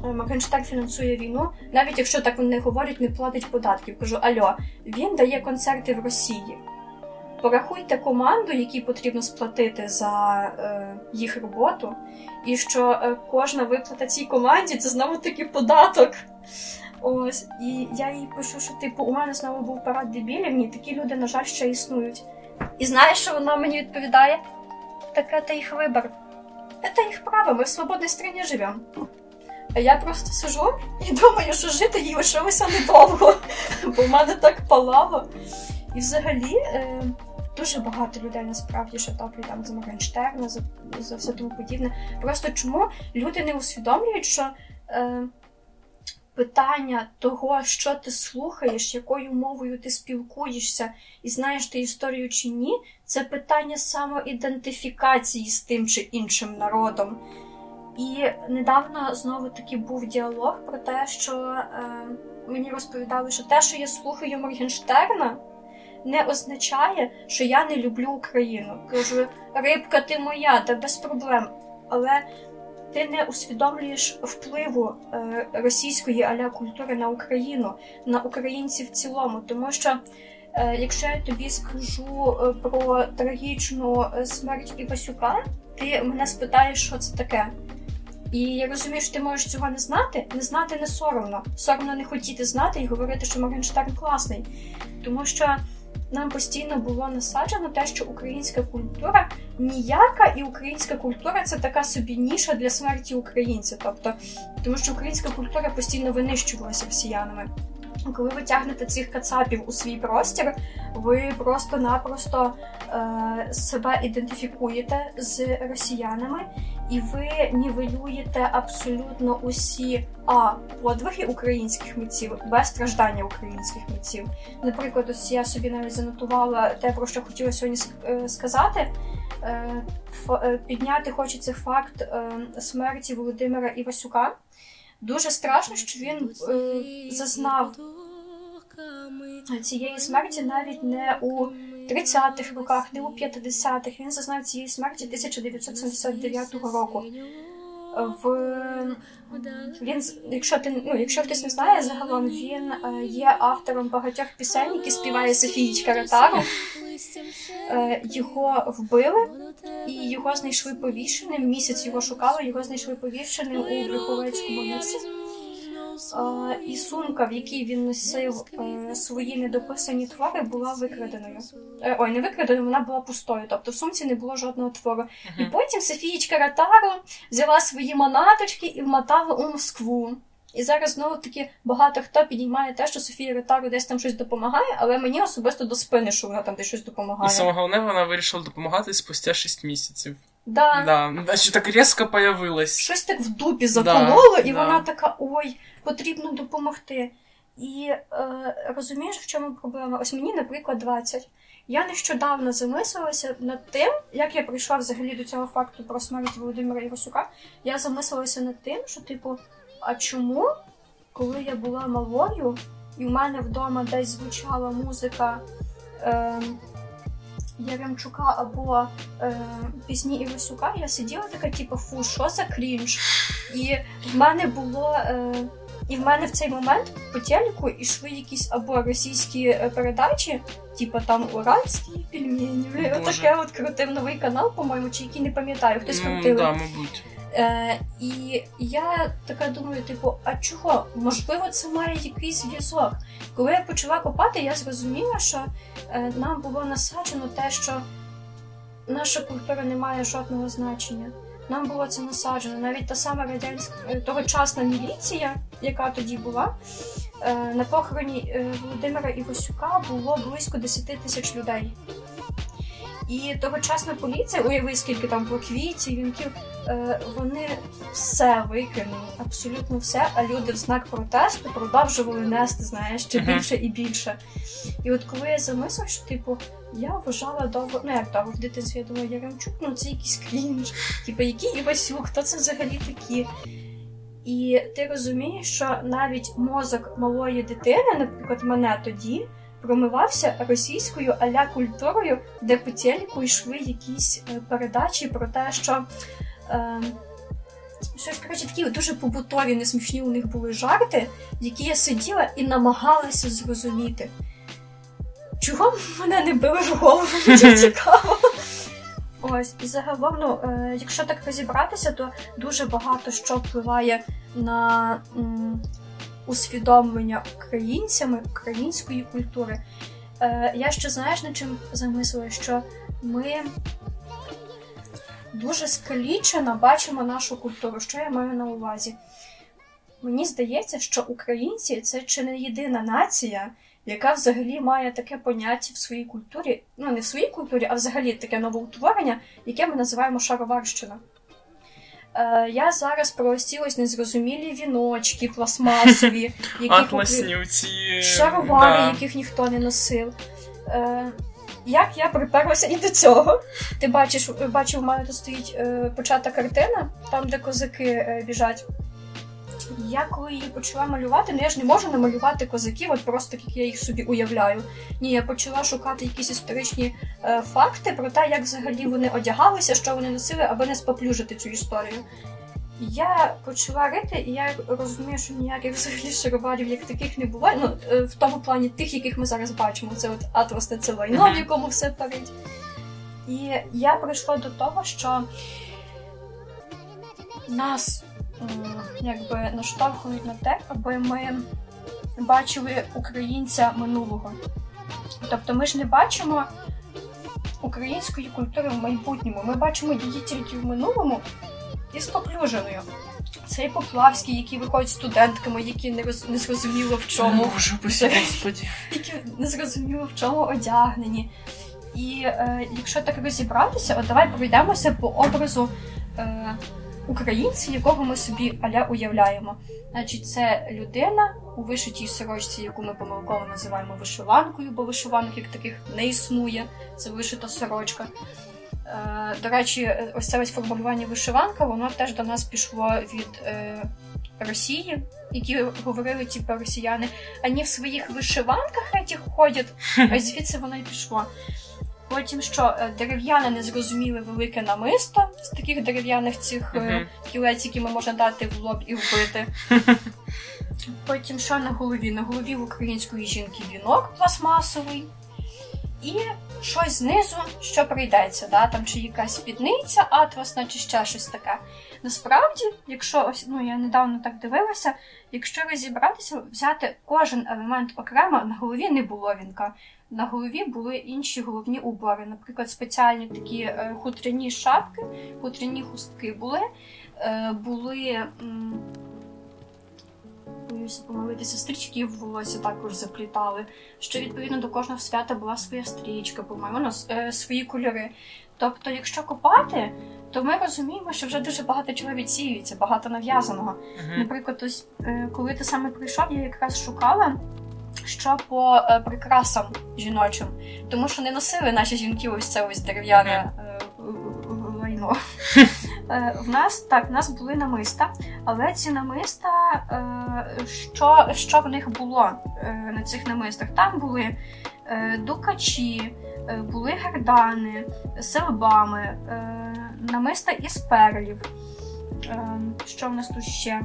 Моргенштерн фінансує війну, навіть якщо так вони говорять, не платить податків. Кажу, альо, він дає концерти в Росії. Порахуйте команду, якій потрібно сплатити за їх роботу, і що кожна виплата цій команді – це знову-таки податок. Ось, і я їй пишу, що типу, у мене знову був парад дебілів, ні, такі люди, на жаль, ще існують. І знаєш, що вона мені відповідає? Так это их выбор. Это их право, мы в свободной стране живем. А я просто сижу і думаю, що жити їй лишилося недовго, бо в мене так палало. І взагалі дуже багато людей насправді шатаплі там за Моргенштерна, за все тому подібне. Просто чому люди не усвідомлюють, що питання того, що ти слухаєш, якою мовою ти спілкуєшся і знаєш ти історію чи ні, це питання самоідентифікації з тим чи іншим народом. І недавно знову-таки був діалог про те, що мені розповідали, що те, що я слухаю Моргенштерна, не означає, що я не люблю Україну. Кажу, рибка ти моя, та без проблем. Але... ти не усвідомлюєш впливу російської а-ля культури на Україну, на українців в цілому, тому що Якщо я тобі скажу про трагічну смерть Івасюка, ти мене спитаєш, що це таке. І я розумію, що ти можеш цього не знати. Не знати не соромно. Соромно не хотіти знати і говорити, що Моргенштерн класний. Тому що нам постійно було насаджено те, що українська культура ніяка, і українська культура – це така собі ніша для смерті українця. Тобто, тому що українська культура постійно винищувалася росіянами. Коли ви тягнете цих кацапів у свій простір, ви просто-напросто себе ідентифікуєте з росіянами, і ви нівелюєте абсолютно усі подвиги українських митців, без страждання українських митців. Наприклад, ось я собі навіть занотувала те, про що хотіла сьогодні сказати. Підняти хочеться факт смерті Володимира Івасюка. Дуже страшно, що він зазнав цієї смерті навіть не у 30-х роках, не у 50-х. Він зазнав цієї смерті 1979 року. Якщо хтось не знає, загалом він є автором багатьох пісень, які співає Софія Ротару. Його вбили і його знайшли повішеним. Місяць його шукали, його знайшли повішеним у Брюховецькому лісі. І сумка, в якій він носив свої недописані твори, була викраденою. Ой, не викраденою, вона була пустою, тобто в сумці не було жодного твору. І потім Софієчка Ротару взяла свої манаточки і вмотала у Москву. І зараз знову-таки багато хто підіймає те, що Софія Ротару десь там щось допомагає, але мені особисто до спини, що вона там десь щось допомагає. І саме головне, вона вирішила допомагати спустя 6 місяців. Да. Що так різко появилось. Щось так в дупі закололо, і вона така, ой, потрібно допомогти. І розумієш, в чому проблема? Ось мені, наприклад, 20. Я нещодавно замислилася над тим, як я прийшла взагалі до цього факту про смерть Володимира Івасюка. Я замислилася над тим, що, а чому, коли я була малою, і в мене вдома десь звучала музика Яремчука або пісні Івасюка, я сиділа така, фу, що за крінж? І в мене було... І в мене в цей момент по телеку йшли якісь або російські передачі, там «Уральські пельмені», отаке от крутив новий канал, по-моєму, чи який, не пам'ятаю, хтось крутив. Да, мабуть. І я така думаю, а чого? Можливо, це має якийсь зв'язок. Коли я почала копати, я зрозуміла, що нам було насаджено те, що наша культура не має жодного значення. Нам було це насаджено. Навіть та сама тогочасна міліція, яка тоді була, на похороні Володимира Івасюка було близько 10 тисяч людей. І тогочасна поліція, уяви, скільки там було квітів, вінків, вони все викинули, абсолютно все, а люди в знак протесту продовжували нести, ще більше і більше. І от коли я замислила, що, я вважала довго, в дитинстві я думала, Яремчук, це якийсь крінж, який Івасюк, хто це взагалі такі? І ти розумієш, що навіть мозок малої дитини, наприклад, мене тоді, промивався російською а-ля культурою, де по телеку йшли якісь передачі про те, що такі дуже побутові, несмішні у них були жарти, які я сиділа і намагалася зрозуміти. Чого мене не били в голову, мені цікаво. Ось, і загалом, якщо так розібратися, то дуже багато що впливає на... усвідомлення українцями української культури. Я ще, на чим замислила, що ми дуже скалічено бачимо нашу культуру. Що я маю на увазі? Мені здається, що українці – це чи не єдина нація, яка взагалі має таке поняття в своїй культурі, не в своїй культурі, а взагалі таке новоутворення, яке ми називаємо шароварщина. Я зараз простілась незрозумілі віночки пластмасові, шаровари, яких ніхто не носив. Як я приперлася і до цього? Ти бачив, у мене тут стоїть почата картина, там, де козаки біжать. Я коли її почала малювати, я ж не можу намалювати козаків, просто як я їх собі уявляю. Ні, я почала шукати якісь історичні факти про те, як взагалі вони одягалися, що вони носили, аби не споплюжити цю історію. Я почала рити, і я розумію, що ніяких взагалі шароварів як таких не буває. Ну, в тому плані тих, яких ми зараз бачимо. Це от атласне це лайно, в якому все парить. І я прийшла до того, що нас якби наштовхують на те, аби ми бачили українця минулого. Тобто ми ж не бачимо української культури в майбутньому. Ми бачимо її тільки в минулому і споплюженою. Це і поплавські, які виходять студентками, які не зрозуміло в чому. Боже, Господи. Які не зрозуміло в чому одягнені. І якщо так розібратися, от давай пройдемося по образу українця, якого ми собі аля уявляємо. Значить, це людина у вишитій сорочці, яку ми помилково називаємо вишиванкою, бо вишиванок як таких не існує, це вишита сорочка. До речі, ось це ось формулювання вишиванка, воно теж до нас пішло від Росії, які говорили типу росіяни, ані в своїх вишиванках этих ходять, ось звідси воно і пішло. Потім що, дерев'яне незрозуміле велике намисто з таких дерев'яних цих кілець, якими можна дати в лоб і вбити. Потім що на голові? На голові в української жінки вінок пластмасовий. І щось знизу, що прийдеться, да? Там чи якась спідниця, атласна, чи ще щось таке. Насправді, якщо ось, ну я недавно так дивилася, якщо розібратися, взяти кожен елемент окремо, на голові не було вінка. На голові були інші головні убори, наприклад, спеціальні такі хутряні шапки, хутряні хустки були, боюся помилитися, стрічки в волосі також заплітали, що відповідно до кожного свята була своя стрічка, по-моєму, свої кольори. Тобто, якщо копати, то ми розуміємо, що вже дуже багато чого відсіюється, багато нав'язаного. Наприклад, ось, коли ти саме прийшов, я якраз шукала, що по прикрасам жіночим, тому що не носили наші жінки ось це ось дерев'яне лайно. В нас були намиста, але ці намиста, що в них було на цих намистах? Там були дукачі, були гердани, силбами, намиста із перлів. Що в нас тут ще?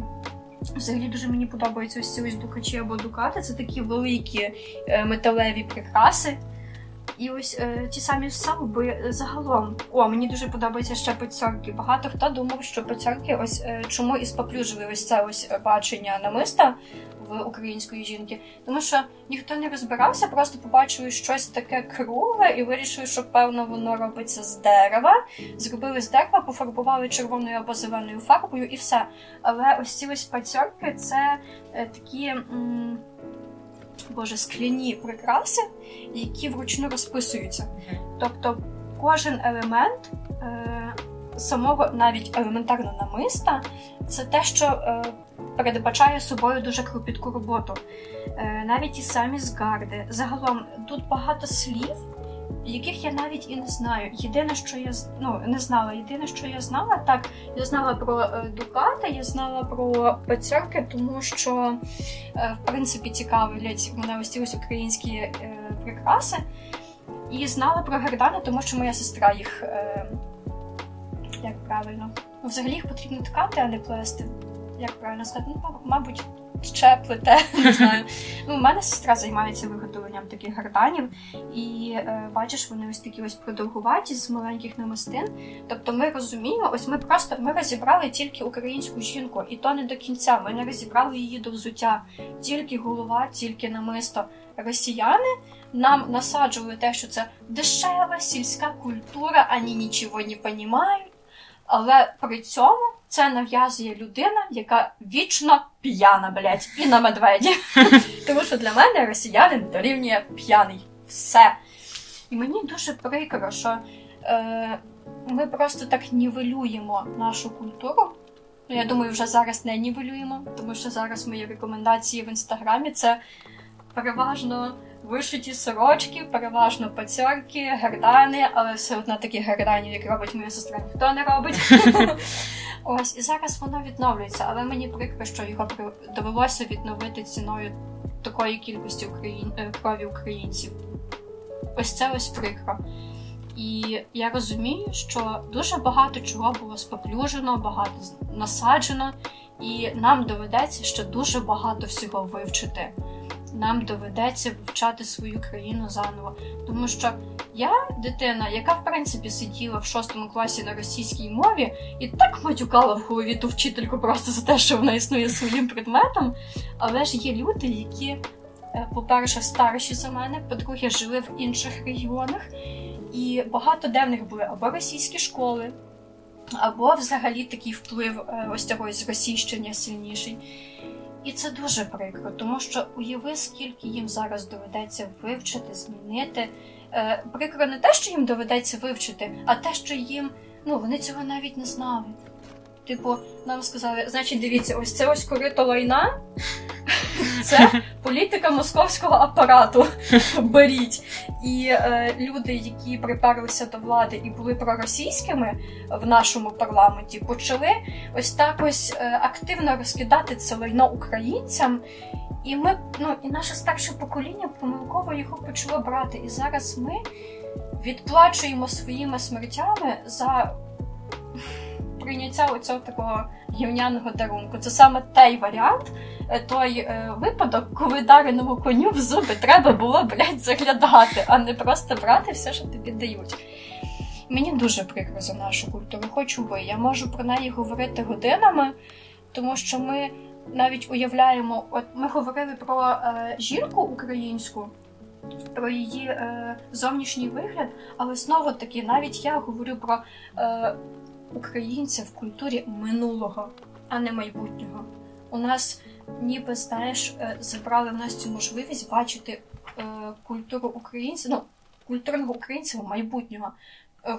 Взагалі дуже мені подобаються ось ці ось дукачі або дукати, це такі великі металеві прикраси. І ось ті самі салби загалом. Мені дуже подобаються ще пацьорки. Багато хто думав, що пацьорки ось чому і споплюжили ось це ось бачення намиста в української жінки. Тому що ніхто не розбирався, просто побачили щось таке кругле і вирішили, що певно воно робиться з дерева. Зробили з дерева, пофарбували червоною або зеленою фарбою і все. Але ось ці ось пацьорки – це такі... скляні прикраси, які вручну розписуються. Тобто кожен елемент самого, навіть елементарно намиста, це те, що передбачає собою дуже кропітку роботу. Навіть і самі згарди. Загалом, тут багато слів, яких я навіть і не знаю. Єдине, що я знала, так, я знала про дукати, я знала про пацьорки, тому що, в принципі, цікавлять мене ось ці ось українські прикраси. І знала про гердани, тому що моя сестра їх, як правильно, взагалі їх потрібно ткати, а не плести. Як правильно сказати? Мабуть, ще плете, не знаю. У мене сестра займається виготовленням таких герданів, і бачиш, вони ось такі ось продовгуваті, з маленьких намистин. Тобто ми розуміємо, ось ми розібрали тільки українську жінку, і то не до кінця, ми не розібрали її до взуття. Тільки голова, тільки намисто. Росіяни нам насаджували те, що це дешева сільська культура, ані нічого не понімають, але при цьому це нав'язує людина, яка вічно п'яна, блять, і на медведі. Тому що для мене росіянин дорівнює п'яний. Все. І мені дуже прикро, що ми просто так нівелюємо нашу культуру. Ну, я думаю, вже зараз не нівелюємо, тому що зараз мої рекомендації в Інстаграмі – це переважно вишиті сорочки, переважно пацьорки, гердани, але все одно таких герданів, як робить моя сестра, ніхто не робить. Ось, і зараз воно відновлюється, але мені прикро, що його довелося відновити ціною такої кількості крові українців. Ось це ось прикро. І я розумію, що дуже багато чого було споплюжено, багато насаджено, і нам доведеться ще дуже багато всього вивчити. Нам доведеться вивчати свою країну заново. Тому що я дитина, яка, в принципі, сиділа в 6 класі на російській мові і так матюкала в голові ту вчительку просто за те, що вона існує своїм предметом. Але ж є люди, які, по-перше, старші за мене, по-друге, жили в інших регіонах. І багато де в них були або російські школи, або взагалі такий вплив ось цього зросійщення сильніший. І це дуже прикро, тому що уяви, скільки їм зараз доведеться вивчити, змінити. Прикро не те, що їм доведеться вивчити, а те, що їм, вони цього навіть не знали. Типу, нам сказали, значить, дивіться, ось це ось корито лайна, це політика московського апарату, беріть. І люди, які приперлися до влади і були проросійськими в нашому парламенті, почали ось так ось активно розкидати це лайно українцям. І ми, і наше старше покоління помилково його почало брати. І зараз ми відплачуємо своїми смертями за прийняття оцього такого гівняного дарунку. Це саме той варіант, той випадок, коли дареному коню в зуби треба було, заглядати, а не просто брати все, що тобі дають. Мені дуже прикро за нашу культуру, я можу про неї говорити годинами, тому що ми навіть уявляємо, от ми говорили про жінку українську, про її зовнішній вигляд, але знову таки, навіть я говорю про українця в культурі минулого, а не майбутнього. У нас ніби, забрали в нас цю можливість бачити культуру українців, культурного українця в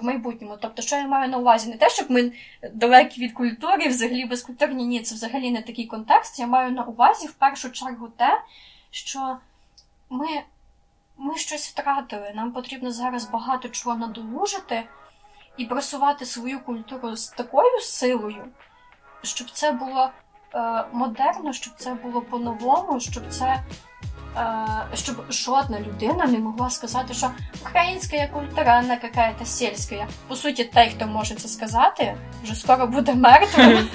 майбутньому. Тобто, що я маю на увазі? Не те, щоб ми далекі від культури, взагалі безкультурні, ні, це взагалі не такий контекст. Я маю на увазі, в першу чергу, те, що ми щось втратили. Нам потрібно зараз багато чого надолужити і просувати свою культуру з такою силою, щоб це було модерно, щоб це було по-новому, щоб жодна людина не могла сказати, що українська культура, вона какая-то сільська. По суті, той, хто може це сказати, вже скоро буде мертвим.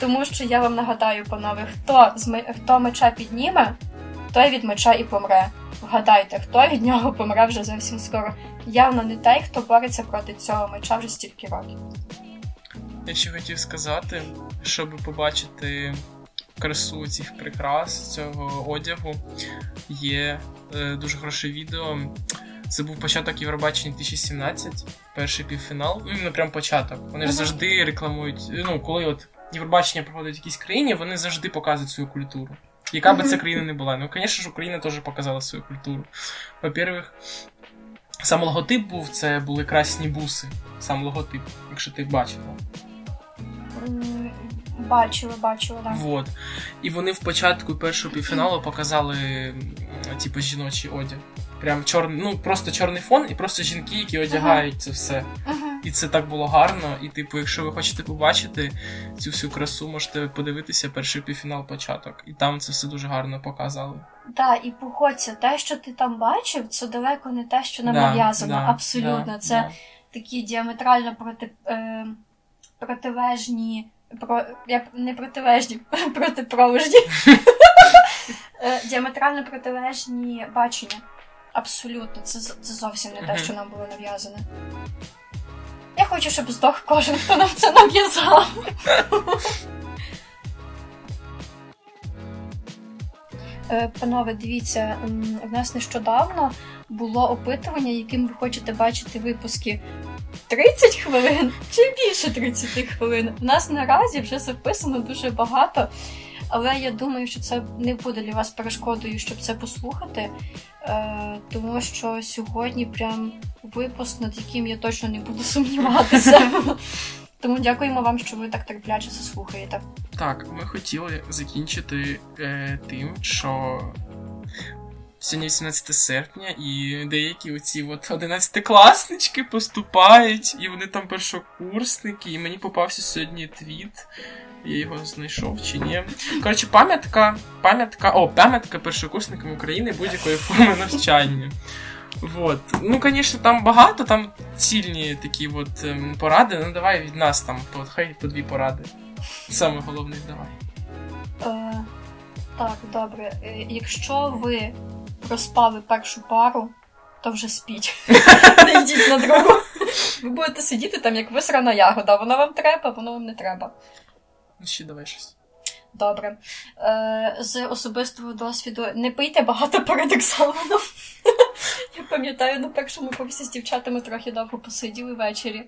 Тому що я вам нагадаю, панове, хто меча підніме, той від меча і помре. Вгадайте, хто від нього помре вже зовсім скоро. Явно не той, хто бореться проти цього меча вже стільки років. Я ще хотів сказати, щоб побачити красу цих прикрас, цього одягу, є дуже хороше відео. Це був початок Євробачення 2017, перший півфінал, прям початок. Вони ж завжди рекламують, коли от Євробачення проходить в якійсь країні, вони завжди показують свою культуру. Яка би ця країна не була. Звісно ж, Україна теж показала свою культуру. По-перше, сам логотип був, це були красні буси. Сам логотип, якщо ти бачила. Бачила, так. Вот. І вони в початку першого півфіналу показали, жіночий одяг. Прям чорний, просто чорний фон і просто жінки, які одягають це все. І це так було гарно. І, якщо ви хочете побачити цю всю красу, можете подивитися перший півфінал початок. І там це все дуже гарно показали. Так, і погодься, те, що ти там бачив, це далеко не те, що нам нав'язано. Абсолютно. Це такі діаметрально протилежні діаметрально протилежні бачення. Абсолютно. Це зовсім не те, що нам було нав'язане. Я хочу, щоб здох кожен, хто нам це нав'язав. Панове, дивіться, в нас нещодавно було опитування, яким ви хочете бачити випуски 30 хвилин чи більше 30 хвилин. У нас наразі вже записано дуже багато, але я думаю, що це не буде для вас перешкодою, щоб це послухати, тому що сьогодні прям випуск, над яким я точно не буду сумніватися. Тому дякуємо вам, що ви так терпляче це слухаєте. Так, ми хотіли закінчити тим, що сьогодні 18 серпня, і деякі оці 11-класнички поступають, і вони там першокурсники, і мені попався сьогодні твіт, я його знайшов чи ні. Коротше, пам'ятка першокурсникам України будь-якої форми навчання. Вот. Ну, конечно, там багато, там цільні такі от поради. Ну, давай від нас там, хай по дві поради. Саме головне, давай. Так, добре. Якщо ви проспали першу пару, то вже спіть. Не йдіть на другу. Ви будете сидіти там, як висрана ягода. Воно вам треба, воно вам не треба. Ну, ще давай щось. Добре. З особистого досвіду не пийте багато перед екзаменом. Я пам'ятаю, на першому курсі з дівчатами трохи довго посиділи ввечері.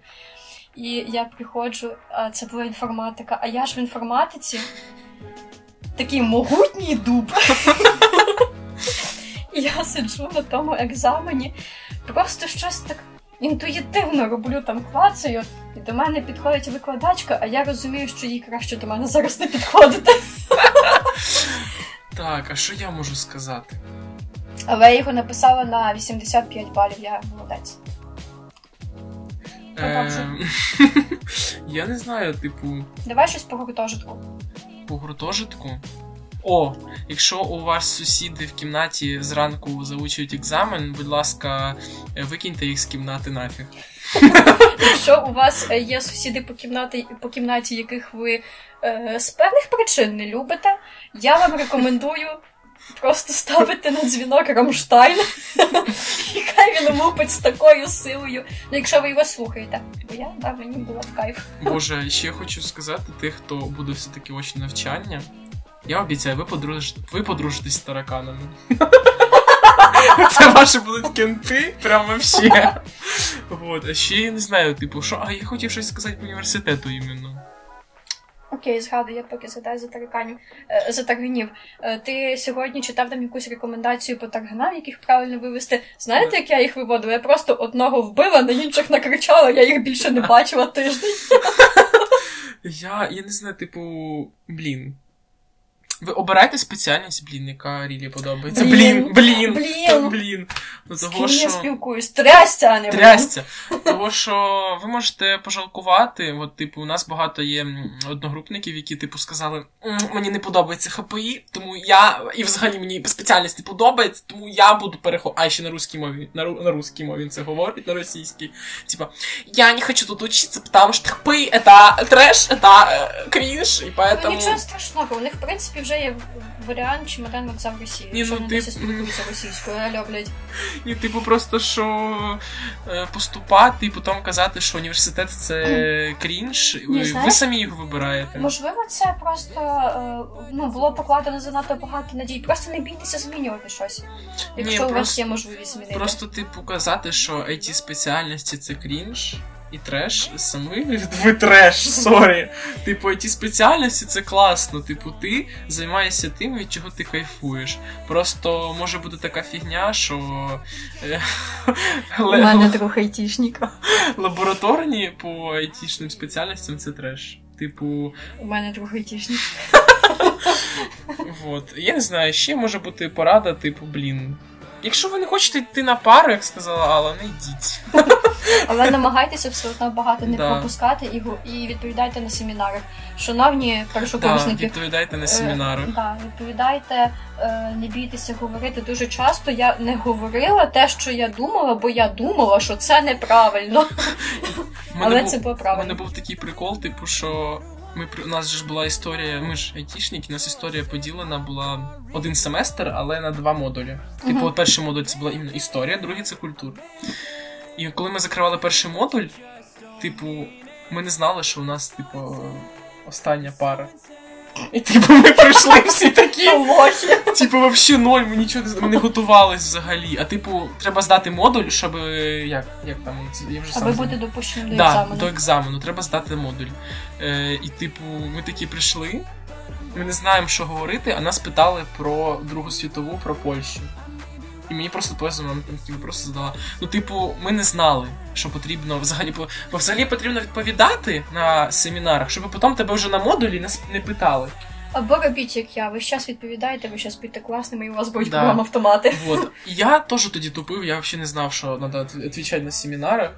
І я приходжу, а це була інформатика, а я ж в інформатиці такий могутній дуб. Я сиджу на тому екзамені, просто щось так інтуїтивно роблю, там клацаю, і до мене підходить викладачка, а я розумію, що їй краще до мене зараз не підходити. Так, а що я можу сказати? Але я його написала на 85 балів, я молодець. Я не знаю, типу... Давай щось по гуртожитку. По гуртожитку? О, якщо у вас сусіди в кімнаті зранку заучують екзамен, будь ласка, викиньте їх з кімнати нафіг. Якщо у вас є сусіди по кімнаті, яких ви з певних причин не любите, я вам рекомендую просто ставити на дзвінок Рамштайн, і хай він лупить з такою силою. Ну, якщо ви його слухаєте. Бо я, да, мені було в кайф. Боже, ще хочу сказати тих, хто буде все-таки очне навчання. Я обіцяю, ви подружитесь з тараканами. Це ваші будуть кенти, прямо всі. Вот. А ще я не знаю, типу, що... А я хотів щось сказати по університету іменно. Окей, згадую, я поки згадаю за тараканів. За тарганів. Ти сьогодні читав там якусь рекомендацію по тарганам, яких правильно вивести. Знаєте, як я їх виводила? Я просто одного вбила, на інших накричала, я їх більше не бачила тиждень. Я не знаю, типу, блін. Ви обирайте спеціальність, блін, яка Рілі подобається. Блін. З ким я спілкуюсь? Трястя, а не блін. Трястя. Того, що ви можете пожалкувати. От, типу, у нас багато є одногрупників, які, типу, сказали, мені не подобається ХПІ, тому я, і взагалі мені спеціальність не подобається, тому я буду переходити. А, ще на русській мові. На русській мові він це говорить, на російській. Типа, я не хочу тут учитися, тому що ХПІ, це треш, це крінж, і поэтому... Ну, нічого страшного, у них, в принципі, вже є варіант чемодан вокза в Росії. Ні, ну, ти... російською, алло, блядь. Ні, типу, просто, що поступати і потім казати, що університет це крінж. Ні, ви самі його вибираєте. Можливо, це просто було покладено занадто багато надій. Просто не бійтеся змінювати щось, якщо у вас є можливість змінити. Просто, типу, казати, що ці спеціальності це крінж. І треш, ви треш, сорі. Типу, ті спеціальності, це класно. Типу, ти займаєшся тим, від чого ти кайфуєш. Просто може бути така фігня, що... У мене трохи айтішніка. Лабораторні по айтішним спеціальностям це треш. Типу... У мене трохи айтішнік. Вот. Я не знаю, ще може бути порада, типу, блін. Якщо ви не хочете йти на пару, як сказала Алла, не йдіть. Але намагайтеся все одно багато не пропускати і відповідайте на семінарах. Шановні першокурсники, відповідайте на семінарах. Відповідайте, не бійтеся говорити. Дуже часто я не говорила те, що я думала, бо я думала, що це неправильно. Але це було правильно. У мене був такий прикол, типу, що у нас ж була історія, ми ж айтішники, у нас історія поділена була один семестр, але на два модулі. Типу, перший модуль це була іменно історія, другий це культура. І коли ми закривали перший модуль, типу, ми не знали, що у нас, типу, остання пара. І, типу, ми прийшли всі такі, типу, вообще ноль, ми нічого не готувались взагалі. А, типу, треба здати модуль, щоб, як там, я вже сам... Аби бути допущеним до екзамену. До екзамену, треба здати модуль. І, типу, ми такі прийшли, ми не знаємо, що говорити, а нас питали про Другу світову, про Польщу. І мені просто повезло, вона там просто задала. Ну, типу, ми не знали, що потрібно взагалі... Бо взагалі потрібно відповідати на семінарах, щоб потім тебе вже на модулі не питали. Або робіть, як я, ви щас відповідаєте, ви щас будете класними, і у вас будуть вам автомати. Вот. Я теж тоді тупив, я взагалі не знав, що треба відповідати на семінарах.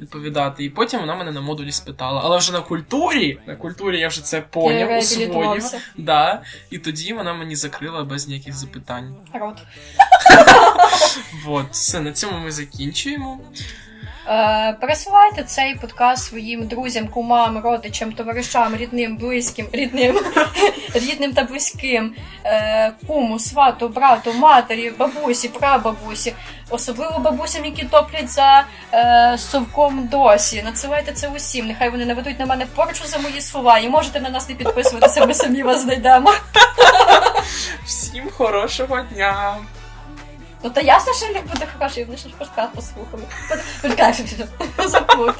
Відповідати. І потім вона мене на модулі спитала. Але вже на культурі я вже це поняв, усвоїв. Да. І тоді вона мені закрила без ніяких запитань. Рот. Вот. Все, на цьому ми закінчуємо. Пересилайте цей подкаст своїм друзям, кумам, родичам, товаришам, рідним та близьким, куму, свату, брату, матері, бабусі, прабабусі, особливо бабусям, які топлять за совком досі. Надсилайте це усім, нехай вони наведуть на мене порчу за мої слова, і можете на нас не підписуватися, ми самі вас знайдемо. Всім хорошого дня! Ну та ясно, що не буде хороший, вони ще ж подкаст послухали. Подкаст, запутали.